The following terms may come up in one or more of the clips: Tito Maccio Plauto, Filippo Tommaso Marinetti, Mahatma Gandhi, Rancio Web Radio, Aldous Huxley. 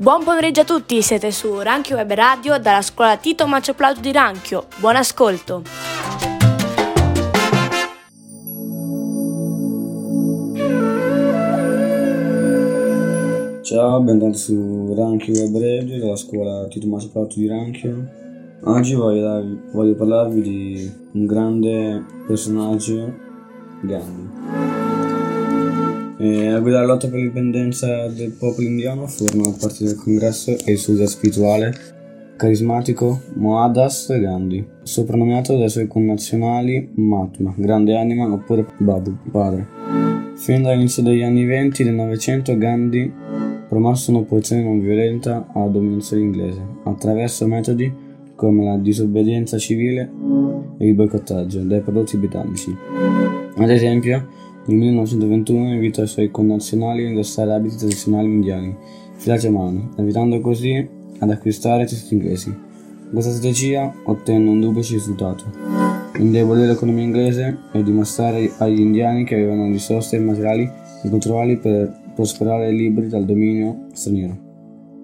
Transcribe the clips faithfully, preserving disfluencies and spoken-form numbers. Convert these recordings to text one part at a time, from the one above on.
Buon pomeriggio a tutti, siete su Rancio Web Radio dalla scuola Tito Maccio Plauto di Rancio. Buon ascolto. Ciao, benvenuti su Rancio Web Radio dalla scuola Tito Maccio Plauto di Rancio. Oggi voglio, darvi, voglio parlarvi di un grande personaggio, Gandhi. Eh, a guidare la lotta per l'indipendenza del popolo indiano furono parte del congresso e il suo leader spirituale, carismatico Mohandas Gandhi, soprannominato dai suoi connazionali Mahatma, grande anima oppure Babu, padre. Fin dall'inizio degli anni venti del Novecento Gandhi promosse un'opposizione non violenta alla dominazione inglese attraverso metodi come la disobbedienza civile e il boicottaggio dei prodotti britannici. Ad esempio, nel millenovecentoventuno invitò i suoi connazionali a indossare abiti tradizionali indiani, filati a mano, evitando così ad acquistare testi inglesi. Questa strategia ottenne un duplice risultato: indebolire l'economia inglese e dimostrare agli indiani che avevano risorse e materiali incontrollabili per prosperare liberi dal dominio straniero.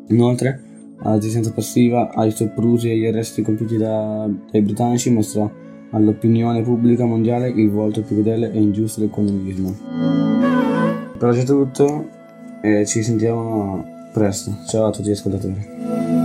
Inoltre, alla resistenza passiva, ai soprusi e agli arresti compiuti da, dai britannici mostrò all'opinione pubblica mondiale il volto più crudele e ingiusto del comunismo. Per oggi è tutto e ci sentiamo presto. Ciao a tutti gli ascoltatori.